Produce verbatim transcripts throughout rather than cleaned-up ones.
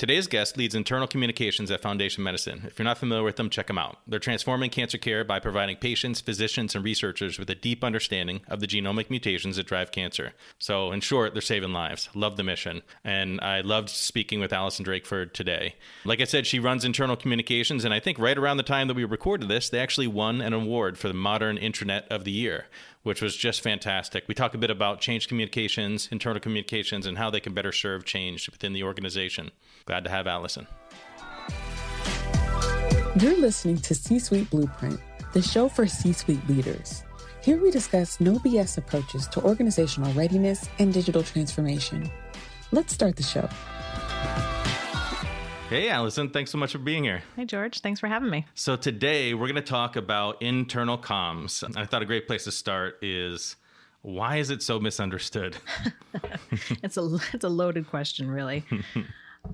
Today's guest leads internal communications at Foundation Medicine. If you're not familiar with them, check them out. They're transforming cancer care by providing patients, physicians, and researchers with a deep understanding of the genomic mutations that drive cancer. So in short, they're saving lives. Love the mission. And I loved speaking with Allison Drakeford today. Like I said, she runs internal communications, and I think right around the time that we recorded this, they actually won an award for the Modern Intranet of the Year, which was just fantastic. We talk a bit about change communications, internal communications, and how they can better serve change within the organization. Glad to have Allison. You're listening to C-Suite Blueprint, the show for C-Suite leaders. Here we discuss no B S approaches to organizational readiness and digital transformation. Let's start the show. Hey, Allison, thanks so much for being here. Hey, George. Thanks for having me. So today we're going to talk about internal comms. I thought a great place to start is, why is it so misunderstood? it's a it's a loaded question, really.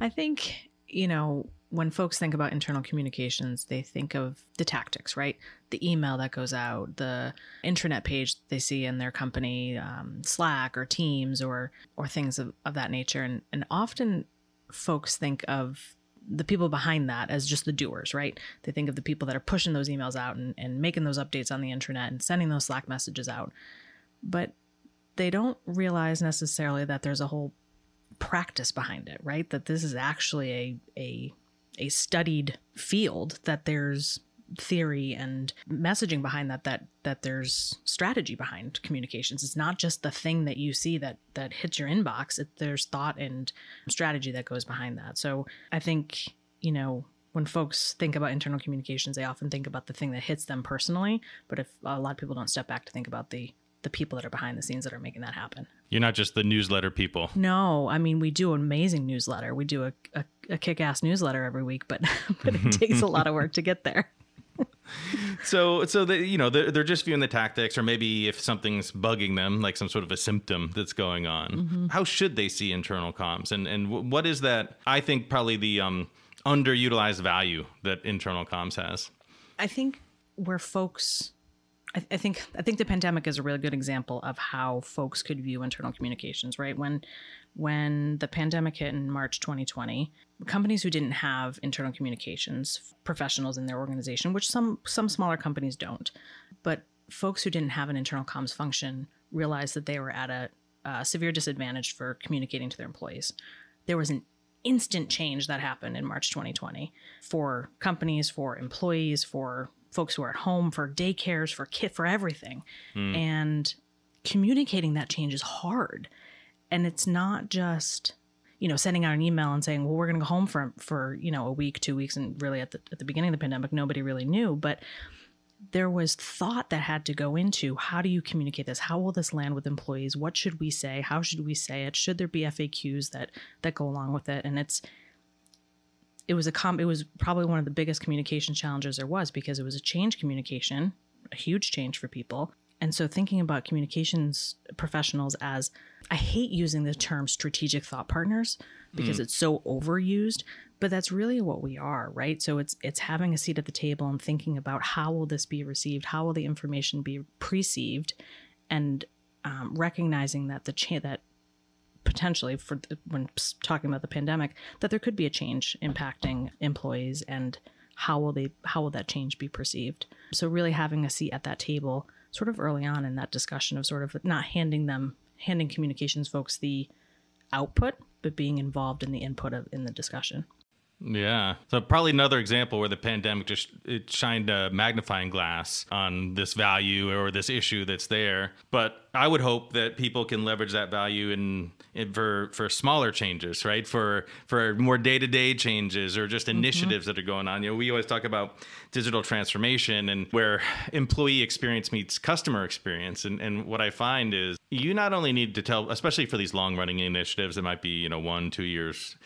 I think, you know, when folks think about internal communications, they think of the tactics, right? The email that goes out, the intranet page they see in their company, um, Slack or Teams or or things of, of that nature. And, and often folks think of the people behind that as just the doers, right? They think of the people that are pushing those emails out and, and making those updates on the internet and sending those Slack messages out. But they don't realize necessarily that there's a whole practice behind it, right? That this is actually a, a, a studied field, that there's theory and messaging behind that, that, that there's strategy behind communications. It's not just the thing that you see that, that hits your inbox. It, there's thought and strategy that goes behind that. So I think, you know, when folks think about internal communications, they often think about the thing that hits them personally. But if a lot of people don't step back to think about the the people that are behind the scenes that are making that happen. You're not just the newsletter people. No, I mean, we do an amazing newsletter. We do a, a, a kick-ass newsletter every week, but, but it takes a lot of work to get there. so, so they, you know, they're, they're just viewing the tactics, or maybe if something's bugging them, like some sort of a symptom that's going on, mm-hmm. How should they see internal comms? And, and what is that? I think probably the um, underutilized value that internal comms has. I think where folks... I think I think the pandemic is a really good example of how folks could view internal communications, right? When when the pandemic hit in March twenty twenty, companies who didn't have internal communications professionals in their organization, which some some smaller companies don't, but folks who didn't have an internal comms function realized that they were at a, a severe disadvantage for communicating to their employees. There was an instant change that happened in March twenty twenty for companies, for employees, for folks who are at home, for daycares, for kid, for everything. Mm. And communicating that change is hard. And it's not just, you know, sending out an email and saying, well, we're going to go home for, for, you know, a week, two weeks. And really at the, at the beginning of the pandemic, nobody really knew, but there was thought that had to go into, how do you communicate this? How will this land with employees? What should we say? How should we say it? Should there be F A Qs that, that go along with it? And it's, It was a com- It was probably one of the biggest communication challenges there was, because it was a change communication, a huge change for people. And so thinking about communications professionals as, I hate using the term strategic thought partners because mm. it's so overused, but that's really what we are, right? So it's it's having a seat at the table and thinking about, how will this be received? How will the information be perceived? And um, recognizing that the cha- that potentially for the, when talking about the pandemic, that there could be a change impacting employees, and how will they, how will that change be perceived? So really having a seat at that table sort of early on in that discussion of sort of not handing them, handing communications folks the output, but being involved in the input of, in the discussion. Yeah. So probably another example where the pandemic just it shined a magnifying glass on this value or this issue that's there. But I would hope that people can leverage that value in, in for, for smaller changes, right? For for more day-to-day changes, or just initiatives mm-hmm. that are going on. You know, we always talk about digital transformation and where employee experience meets customer experience. And, and what I find is you not only need to tell, especially for these long-running initiatives that might be, you know, one, two years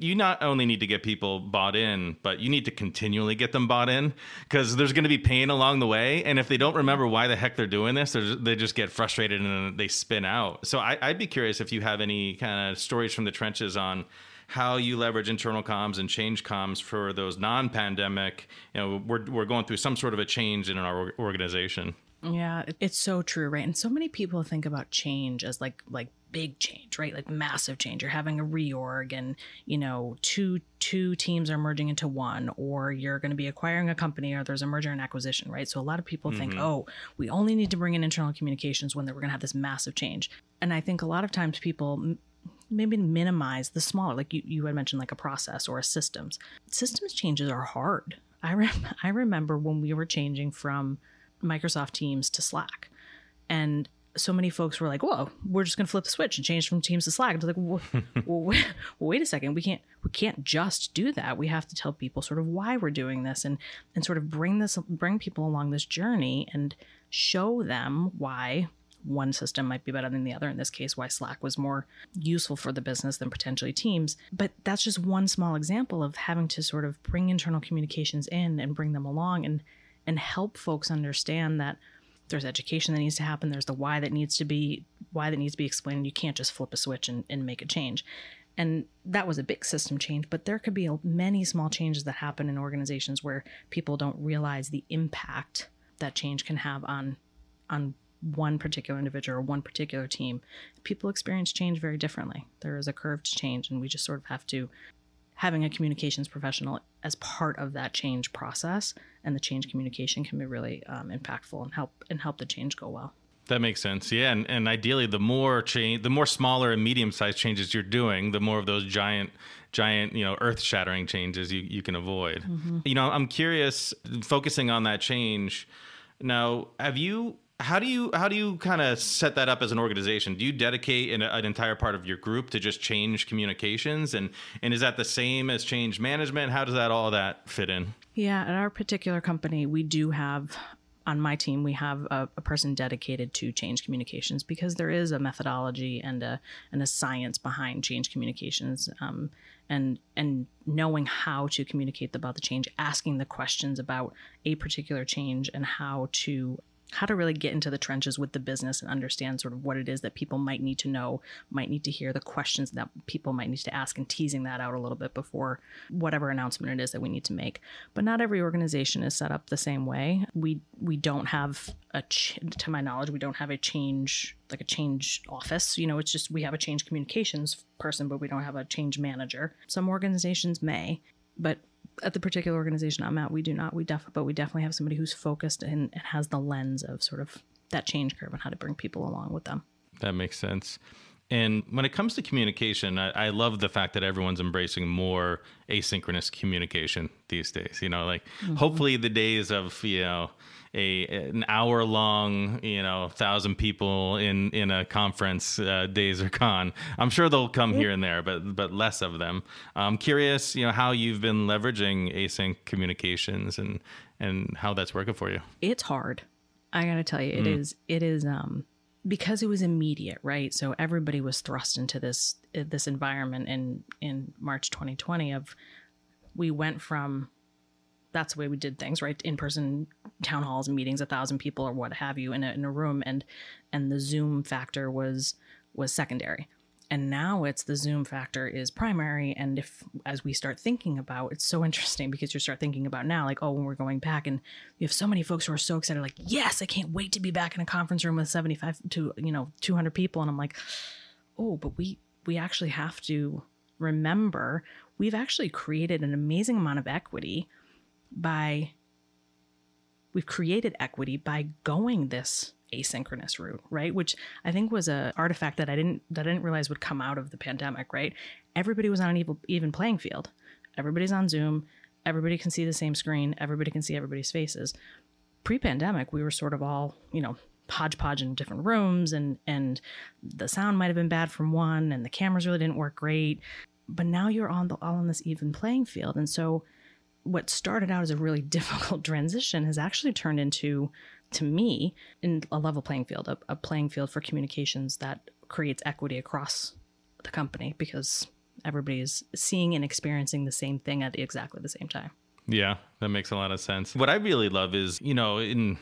you not only need to get people bought in, but you need to continually get them bought in, because there's going to be pain along the way. And if they don't remember why the heck they're doing this, they're, they just get frustrated and they spin out. So I, I'd be curious if you have any kind of stories from the trenches on how you leverage internal comms and change comms for those non-pandemic, you know, we're, we're going through some sort of a change in our organization. Yeah, it's so true, right? And so many people think about change as like, like, big change, right? Like massive change. You're having a reorg and, you know, two two teams are merging into one, or you're going to be acquiring a company, or there's a merger and acquisition, right? So a lot of people mm-hmm. think, oh, we only need to bring in internal communications when we're going to have this massive change. And I think a lot of times people maybe minimize the smaller, like you, you had mentioned, like a process or a systems. Systems changes are hard. I, rem- I remember when we were changing from Microsoft Teams to Slack, and so many folks were like, whoa, we're just going to flip the switch and change from Teams to Slack. It's like, well, well, wait, well, wait a second. We can't, we can't just do that. We have to tell people sort of why we're doing this, and, and sort of bring this, bring people along this journey and show them why one system might be better than the other. In this case, why Slack was more useful for the business than potentially Teams. But that's just one small example of having to sort of bring internal communications in and bring them along and, and help folks understand that there's education that needs to happen. There's the why that needs to be why that needs to be explained. You can't just flip a switch and, and make a change. And that was a big system change, but there could be many small changes that happen in organizations where people don't realize the impact that change can have on, on one particular individual or one particular team. People experience change very differently. There is a curve to change, and we just sort of have to, having a communications professional as part of that change process and the change communication can be really um, impactful and help and help the change go well. That makes sense. Yeah. And, and ideally, the more change, the more smaller and medium sized changes you're doing, the more of those giant, giant, you know, earth shattering changes you, you can avoid. Mm-hmm. You know, I'm curious, focusing on that change. Now, have you How do you how do you kind of set that up as an organization? Do you dedicate an, an entire part of your group to just change communications? And, and is that the same as change management? How does that all that fit in? Yeah, at our particular company, we do have, on my team, we have a, a person dedicated to change communications, because there is a methodology and a and a science behind change communications, um, and and knowing how to communicate about the change, asking the questions about a particular change, and how to how to really get into the trenches with the business and understand sort of what it is that people might need to know, might need to hear, the questions that people might need to ask, and teasing that out a little bit before whatever announcement it is that we need to make. But not every organization is set up the same way. We we don't have a ch- to my knowledge, we don't have a change like a change office. You know, it's just we have a change communications person, but we don't have a change manager. Some organizations may, but at the particular organization I'm at, we do not. We def, but we definitely have somebody who's focused and, and has the lens of sort of that change curve and how to bring people along with them. That makes sense. And when it comes to communication, I, I love the fact that everyone's embracing more asynchronous communication these days. You know, like mm-hmm. hopefully the days of, you know, a an hour long, you know, thousand people in, in a conference uh, days are gone. I'm sure they'll come here and there, but but less of them. I'm curious, you know, how you've been leveraging async communications and and how that's working for you. It's hard. I gotta tell you, it mm. is it is um because it was immediate, right? So everybody was thrust into this this environment in in March twenty twenty of we went from that's the way we did things, right? In-person town halls and meetings, a thousand people or what have you in a, in a room. And, and the Zoom factor was, was secondary. And now it's the Zoom factor is primary. And if, as we start thinking about, it's so interesting because you start thinking about now, like, oh, when we're going back and you have so many folks who are so excited, like, yes, I can't wait to be back in a conference room with seventy-five to, you know, two hundred people. And I'm like, oh, but we, we actually have to remember we've actually created an amazing amount of equity by we've created equity by going this asynchronous route, right? Which I think was a artifact that I didn't that I didn't realize would come out of the pandemic, right? Everybody was on an even playing field. Everybody's on Zoom. Everybody can see the same screen. Everybody can see everybody's faces. Pre-pandemic, we were sort of all, you know, hodgepodge in different rooms, and and the sound might have been bad from one, and the cameras really didn't work great. But now you're on the, all on this even playing field, and so what started out as a really difficult transition has actually turned into, to me, in a level playing field, a, a playing field for communications that creates equity across the company because everybody is seeing and experiencing the same thing at exactly the same time. Yeah, that makes a lot of sense. What I really love is, you know, in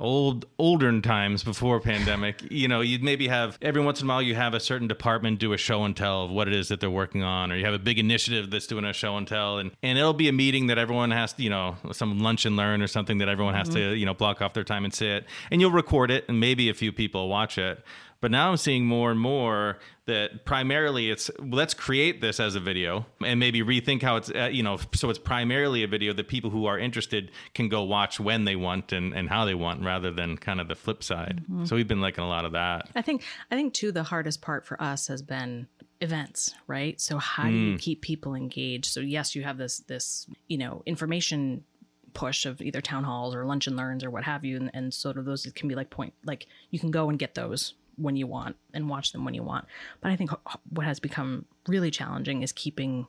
old older times before pandemic, you know, you'd maybe have every once in a while you have a certain department do a show and tell of what it is that they're working on, or you have a big initiative that's doing a show and tell, and, and it'll be a meeting that everyone has to, you know, some lunch and learn or something that everyone has mm-hmm. to, you know, block off their time and sit, and you'll record it and maybe a few people watch it. But now I'm seeing more and more that primarily it's, let's create this as a video and maybe rethink how it's, uh, you know, so it's primarily a video that people who are interested can go watch when they want and, and how they want, rather than kind of the flip side. Mm-hmm. So we've been liking a lot of that. I think, I think too, the hardest part for us has been events, right? So how mm. do you keep people engaged? So yes, you have this, this, you know, information push of either town halls or lunch and learns or what have you. And, and sort of those can be like point, like you can go and get those when you want and watch them when you want. But I think what has become really challenging is keeping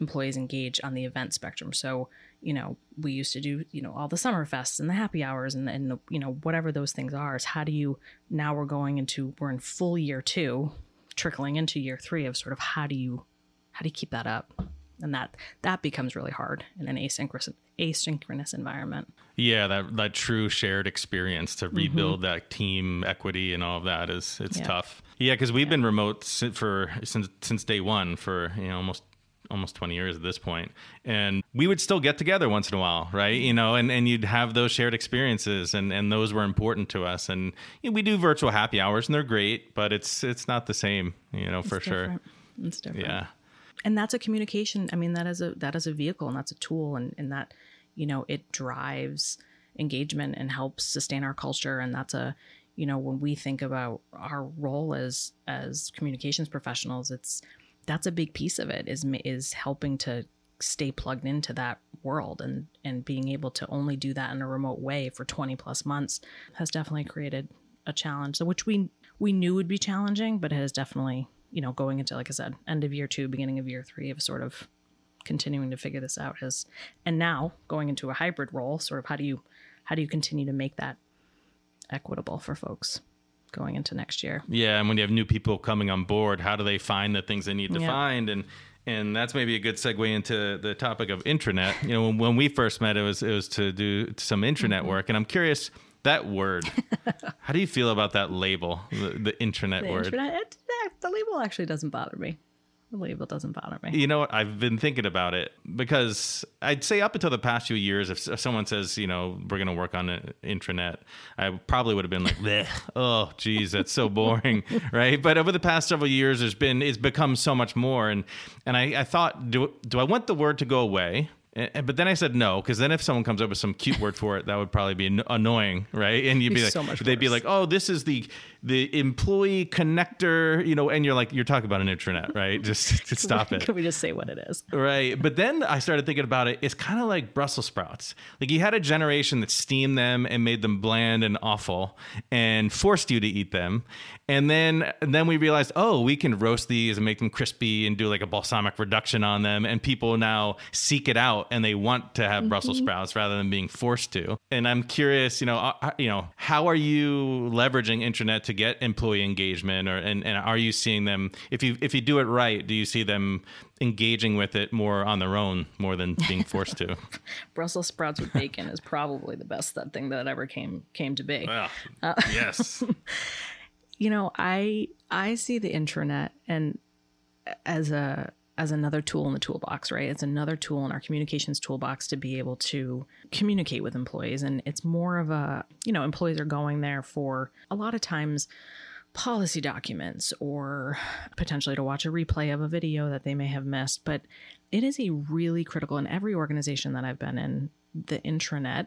employees engaged on the event spectrum. So, you know, we used to do, you know, all the summer fests and the happy hours and, and the, you know, whatever those things are, is how do you, now we're going into, we're in full year two, trickling into year three of sort of how do you, how do you keep that up? And that, that becomes really hard in an asynchronous, asynchronous environment. Yeah, that that true shared experience to rebuild mm-hmm. that team equity and all of that is, it's yeah. tough. Yeah, because we've yeah. been remote for since since day one for, you know, almost almost twenty years at this point. And we would still get together once in a while, right? You know, and, and you'd have those shared experiences, and, and those were important to us. And you know, we do virtual happy hours and they're great, but it's it's not the same, you know, it's for different. sure. It's different. Yeah. And that's a communication. I mean, that is a, that is a vehicle, and that's a tool, and, and that, you know, it drives engagement and helps sustain our culture. And that's a, you know, when we think about our role as, as communications professionals, it's, that's a big piece of it is, is helping to stay plugged into that world, and, and being able to only do that in a remote way for twenty plus months has definitely created a challenge. So, which we, we knew would be challenging, but it has definitely, you know, going into, like I said, end of year two, beginning of year three of sort of continuing to figure this out is, and now going into a hybrid role, sort of how do you, how do you continue to make that equitable for folks going into next year? Yeah. And when you have new people coming on board, how do they find the things they need to yeah. find? And, and that's maybe a good segue into the topic of intranet. You know, when, when we first met, it was, it was to do some intranet mm-hmm. work. And I'm curious, that word, how do you feel about that label, the, the intranet the word? Intranet, it, the label actually doesn't bother me. The label doesn't bother me. You know what? I've been thinking about it, because I'd say up until the past few years, if, if someone says, you know, we're going to work on an intranet, I probably would have been like, oh, geez, that's so boring, right? But over the past several years, there's been, it's become so much more. And, and I, I thought, do, do I want the word to go away? But then I said no, because then if someone comes up with some cute word for it, that would probably be annoying, right? And you'd be, be like, so much they'd worse. be like, oh, this is the the employee connector, you know, and you're like, you're talking about an intranet, right? Just, just stop it. Can we just say what it is? Right. But then I started thinking about it. It's kind of like Brussels sprouts. Like, you had a generation that steamed them and made them bland and awful and forced you to eat them. And then, and then we realized, oh, we can roast these and make them crispy and do like a balsamic reduction on them. And people now seek it out, and they want to have mm-hmm. Brussels sprouts rather than being forced to. And I'm curious, you know, uh, you know, how are you leveraging intranet to get employee engagement, or and, and are you seeing them, if you if you do it right, do you see them engaging with it more on their own, more than being forced to? Brussels sprouts with bacon is probably the best that thing that ever came came to be. Well, uh, yes. You know, I I see the intranet and as a as another tool in the toolbox, right? It's another tool in our communications toolbox to be able to communicate with employees. And it's more of a, you know, employees are going there for a lot of times policy documents, or potentially to watch a replay of a video that they may have missed. But it is a really critical, in every organization that I've been in, the intranet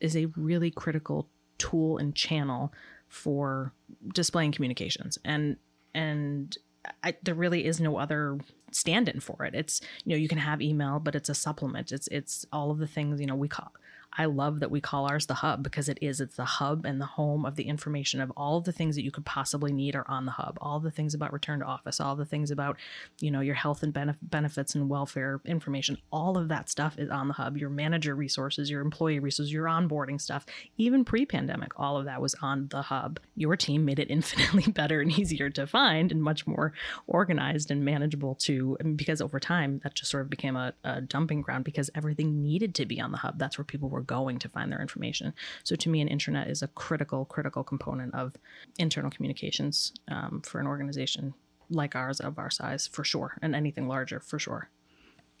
is a really critical tool and channel for displaying communications. And, and I, there really is no other stand-in for it. It's, you know, you can have email, but it's a supplement. It's, it's all of the things, you know, we call, I love that we call ours the hub, because it is, it's the hub and the home of the information of all of the things that you could possibly need are on the hub. All the things about return to office, all the things about, you know, your health and benef- benefits and welfare information, all of that stuff is on the hub. Your manager resources, your employee resources, your onboarding stuff, even pre-pandemic, all of that was on the hub. Your team made it infinitely better and easier to find and much more organized and manageable to, I mean, because over time that just sort of became a, a dumping ground, because everything needed to be on the hub. That's where people were going to find their information. So to me, an intranet is a critical, critical component of internal communications um, for an organization like ours of our size, for sure. And anything larger, for sure.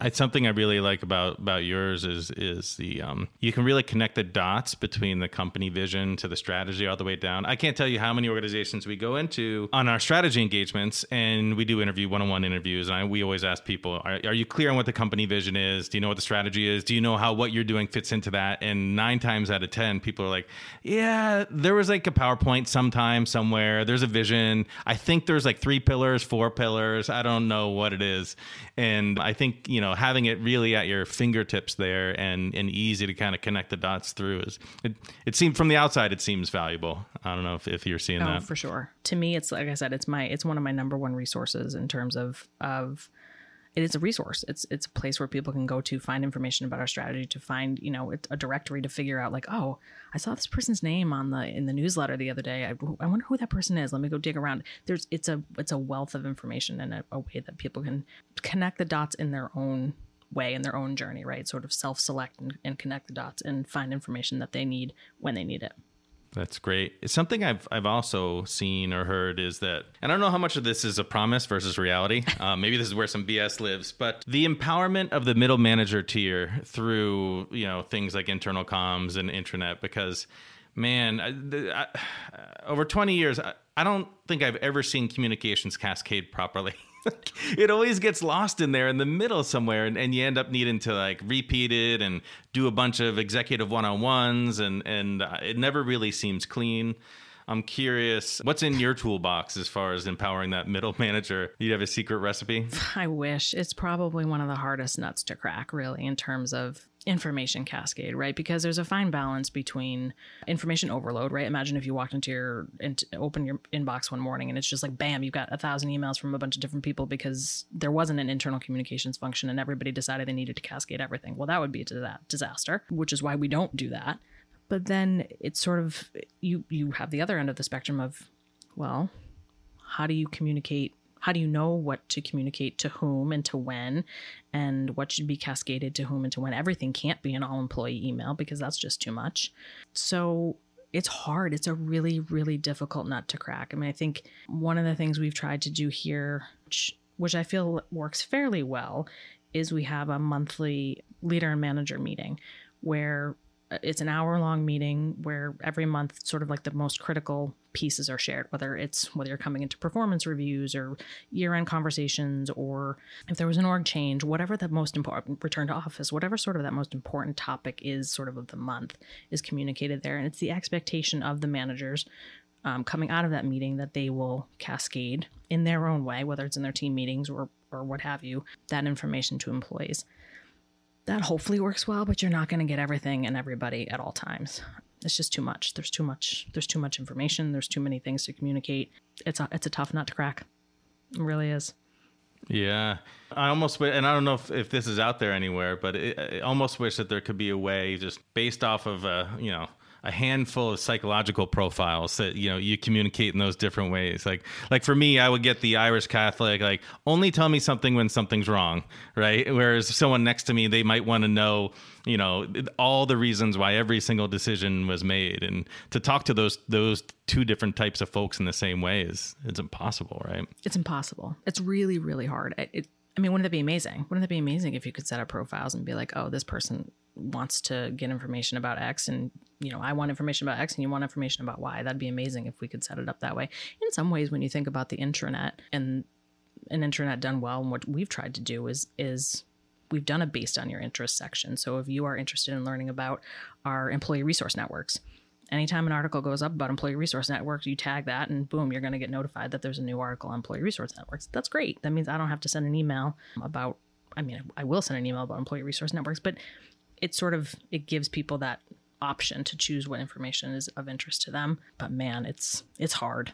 It's something I really like about about yours is is the um, you can really connect the dots between the company vision to the strategy all the way down. I can't tell you how many organizations we go into on our strategy engagements, and we do interview one-on-one interviews, and I, we always ask people, are, are you clear on what the company vision is? Do you know what the strategy is? Do you know how what you're doing fits into that? And nine times out of ten, people are like, yeah, there was like a PowerPoint sometime somewhere. There's a vision. I think there's like three pillars, four pillars. I don't know what it is. And I think, you know, having it really at your fingertips there and, and easy to kind of connect the dots through is it, it seemed from the outside, it seems valuable. I don't know if, if you're seeing oh, that. For sure. To me, it's like I said, it's my, it's one of my number one resources in terms of, of it is a resource. It's, it's a place where people can go to find information about our strategy, to find, you know, a directory to figure out like, oh, I saw this person's name on the, in the newsletter the other day. I, I wonder who that person is. Let me go dig around. There's, it's a, it's a wealth of information and a, a way that people can connect the dots in their own way, in their own journey, right? Sort of self-select and, and connect the dots and find information that they need when they need it. That's great. It's something I've I've also seen or heard is that, and I don't know how much of this is a promise versus reality. Uh, maybe this is where some B S lives, but the empowerment of the middle manager tier through, you know, things like internal comms and intranet, because man, I, I, over twenty years, I, I don't think I've ever seen communications cascade properly. It always gets lost in there in the middle somewhere, and, and you end up needing to like repeat it and do a bunch of executive one-on-ones, and, and it never really seems clean. I'm curious, what's in your toolbox as far as empowering that middle manager? Do you have a secret recipe? I wish. It's probably one of the hardest nuts to crack, really, in terms of information cascade, right? Because there's a fine balance between information overload, right? Imagine if you walked into your, into, open your inbox one morning and it's just like, bam, you've got a thousand emails from a bunch of different people because there wasn't an internal communications function and everybody decided they needed to cascade everything. Well, that would be a disaster, which is why we don't do that. But then it's sort of, you, you have the other end of the spectrum of, well, how do you communicate? How do you know what to communicate to whom and to when, and what should be cascaded to whom and to when? Everything can't be an all employee email because that's just too much. So it's hard. It's a really, really difficult nut to crack. I mean, I think one of the things we've tried to do here, which, which I feel works fairly well, is we have a monthly leader and manager meeting where it's an hour long meeting where every month sort of like the most critical pieces are shared, whether it's whether you're coming into performance reviews or year end conversations, or if there was an org change, whatever the most important return to office, whatever sort of that most important topic is sort of of the month is communicated there. And it's the expectation of the managers um, coming out of that meeting that they will cascade in their own way, whether it's in their team meetings or, or what have you, that information to employees. That hopefully works well, but you're not going to get everything and everybody at all times. It's just too much. There's too much. There's too much information. There's too many things to communicate. It's a, it's a tough nut to crack. It really is. Yeah. I almost, and I don't know if, if this is out there anywhere, but it, I almost wish that there could be a way just based off of a, you know, a handful of psychological profiles that, you know, you communicate in those different ways. Like, like for me, I would get the Irish Catholic, like only tell me something when something's wrong. Right. Whereas someone next to me, they might want to know, you know, all the reasons why every single decision was made, and to talk to those, those two different types of folks in the same way is, it's impossible, right? It's impossible. It's really, really hard. It, it, I mean, wouldn't that be amazing? Wouldn't that be amazing if you could set up profiles and be like, oh, this person wants to get information about X, and, you know, I want information about X and you want information about Y. That'd be amazing if we could set it up that way. In some ways, when you think about the intranet and an intranet done well, and what we've tried to do is, is we've done a based on your interest section. So if you are interested in learning about our employee resource networks, anytime an article goes up about employee resource networks, you tag that and boom, you're going to get notified that there's a new article on employee resource networks. That's great. That means I don't have to send an email about, I mean, I will send an email about employee resource networks, but it sort of, it gives people that option to choose what information is of interest to them. But man, it's, it's hard.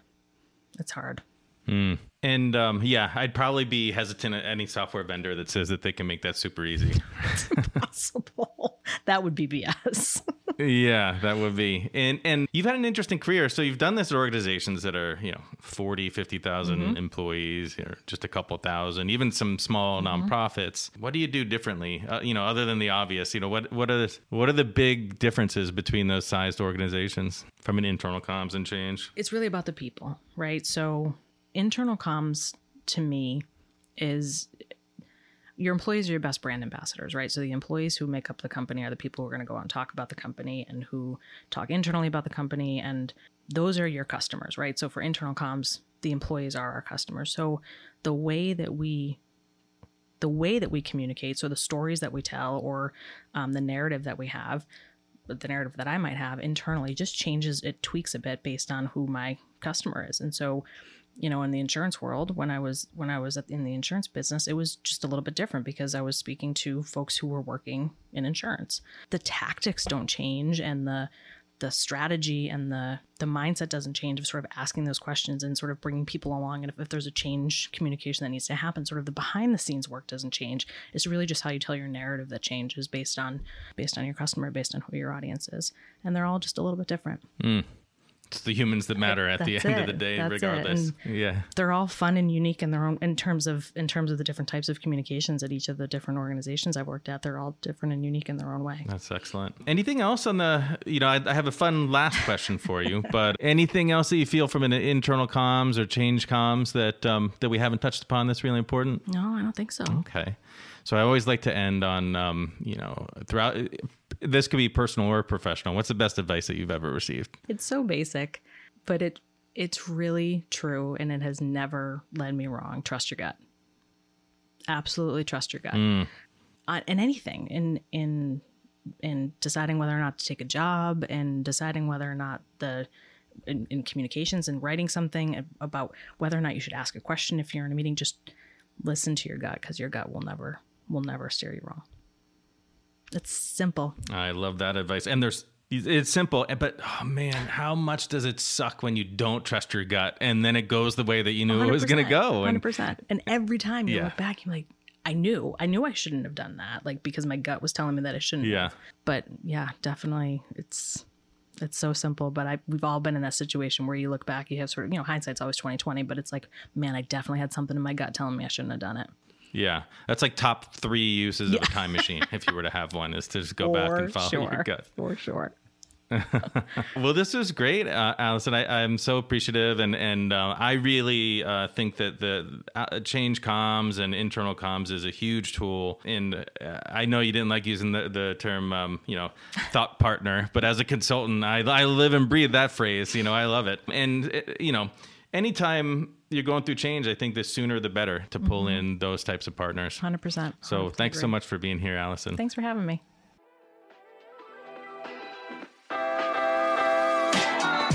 It's hard. Mm. And um, yeah, I'd probably be hesitant at any software vendor that says that they can make that super easy. It's impossible. That would be B S. Yeah, that would be. And and you've had an interesting career. So you've done this at organizations that are, you know, forty, fifty thousand mm-hmm. employees, or just a couple thousand, even some small mm-hmm. nonprofits. What do you do differently? Uh, you know, other than the obvious, you know, what, what are the, what are the big differences between those sized organizations from an internal comms and change? It's really about the people, right? So internal comms to me is, your employees are your best brand ambassadors, right? So the employees who make up the company are the people who are going to go out and talk about the company and who talk internally about the company. And those are your customers, right? So for internal comms, the employees are our customers. So the way that we the way that we communicate, so the stories that we tell, or um, the narrative that we have, the narrative that I might have internally just changes, it tweaks a bit based on who my customer is. And so, you know, in the insurance world, when I was, when I was in the insurance business, it was just a little bit different because I was speaking to folks who were working in insurance. The tactics don't change, and the, the strategy and the, the mindset doesn't change of sort of asking those questions and sort of bringing people along. And if, if there's a change communication that needs to happen, sort of the behind the scenes work doesn't change. It's really just how you tell your narrative that changes based on, based on your customer, based on who your audience is. And they're all just a little bit different. Mm. It's the humans that matter at the end of the day, regardless. Yeah. They're all fun and unique in their own, in terms of, in terms of the different types of communications at each of the different organizations I've worked at. They're all different and unique in their own way. That's excellent. Anything else on the, you know, I, I have a fun last question for you, but anything else that you feel from an internal comms or change comms that, um, that we haven't touched upon that's really important? No, I don't think so. Okay. So I always like to end on, um, you know, throughout, this could be personal or professional. What's the best advice that you've ever received? It's so basic, but it it's really true. And it has never led me wrong. Trust your gut. Absolutely trust your gut. Mm. Uh, in anything, in in in deciding whether or not to take a job, and deciding whether or not the... In, in communications and writing something about whether or not you should ask a question if you're in a meeting, just listen to your gut, because your gut will never will never steer you wrong. It's simple. I love that advice. And there's, it's simple, but oh man, how much does it suck when you don't trust your gut and then it goes the way that you knew it was going to go? And, one hundred percent. And every time you yeah. look back, you're like, I knew, I knew I shouldn't have done that. Like, because my gut was telling me that I shouldn't yeah. have. But yeah, definitely. It's, it's so simple, but I, we've all been in that situation where you look back, you have sort of, you know, hindsight's always twenty twenty, but it's like, man, I definitely had something in my gut telling me I shouldn't have done it. Yeah. That's like top three uses yeah. of a time machine, if you were to have one, is to just go for back and follow sure. your gut. For sure. Well, this was great, uh, Allison. I, I'm so appreciative. And, and uh, I really uh, think that the uh, change comms and internal comms is a huge tool. And uh, I know you didn't like using the, the term, um, you know, thought partner, but as a consultant, I, I live and breathe that phrase. You know, I love it. And, it, you know, anytime you're going through change, I think the sooner the better to pull mm-hmm. in those types of partners. one hundred percent. So thanks so much for being here, Allison. Thanks for having me.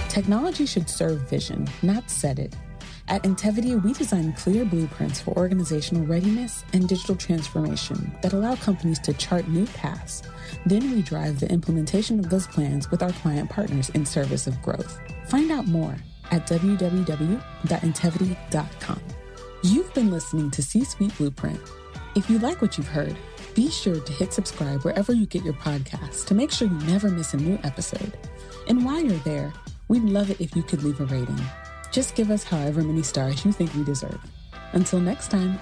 Technology should serve vision, not set it. At Intevity, we design clear blueprints for organizational readiness and digital transformation that allow companies to chart new paths. Then we drive the implementation of those plans with our client partners in service of growth. Find out more at w w w dot intevity dot com. You've been listening to C-Suite Blueprint. If you like what you've heard, be sure to hit subscribe wherever you get your podcasts to make sure you never miss a new episode. And while you're there, we'd love it if you could leave a rating. Just give us however many stars you think we deserve. Until next time.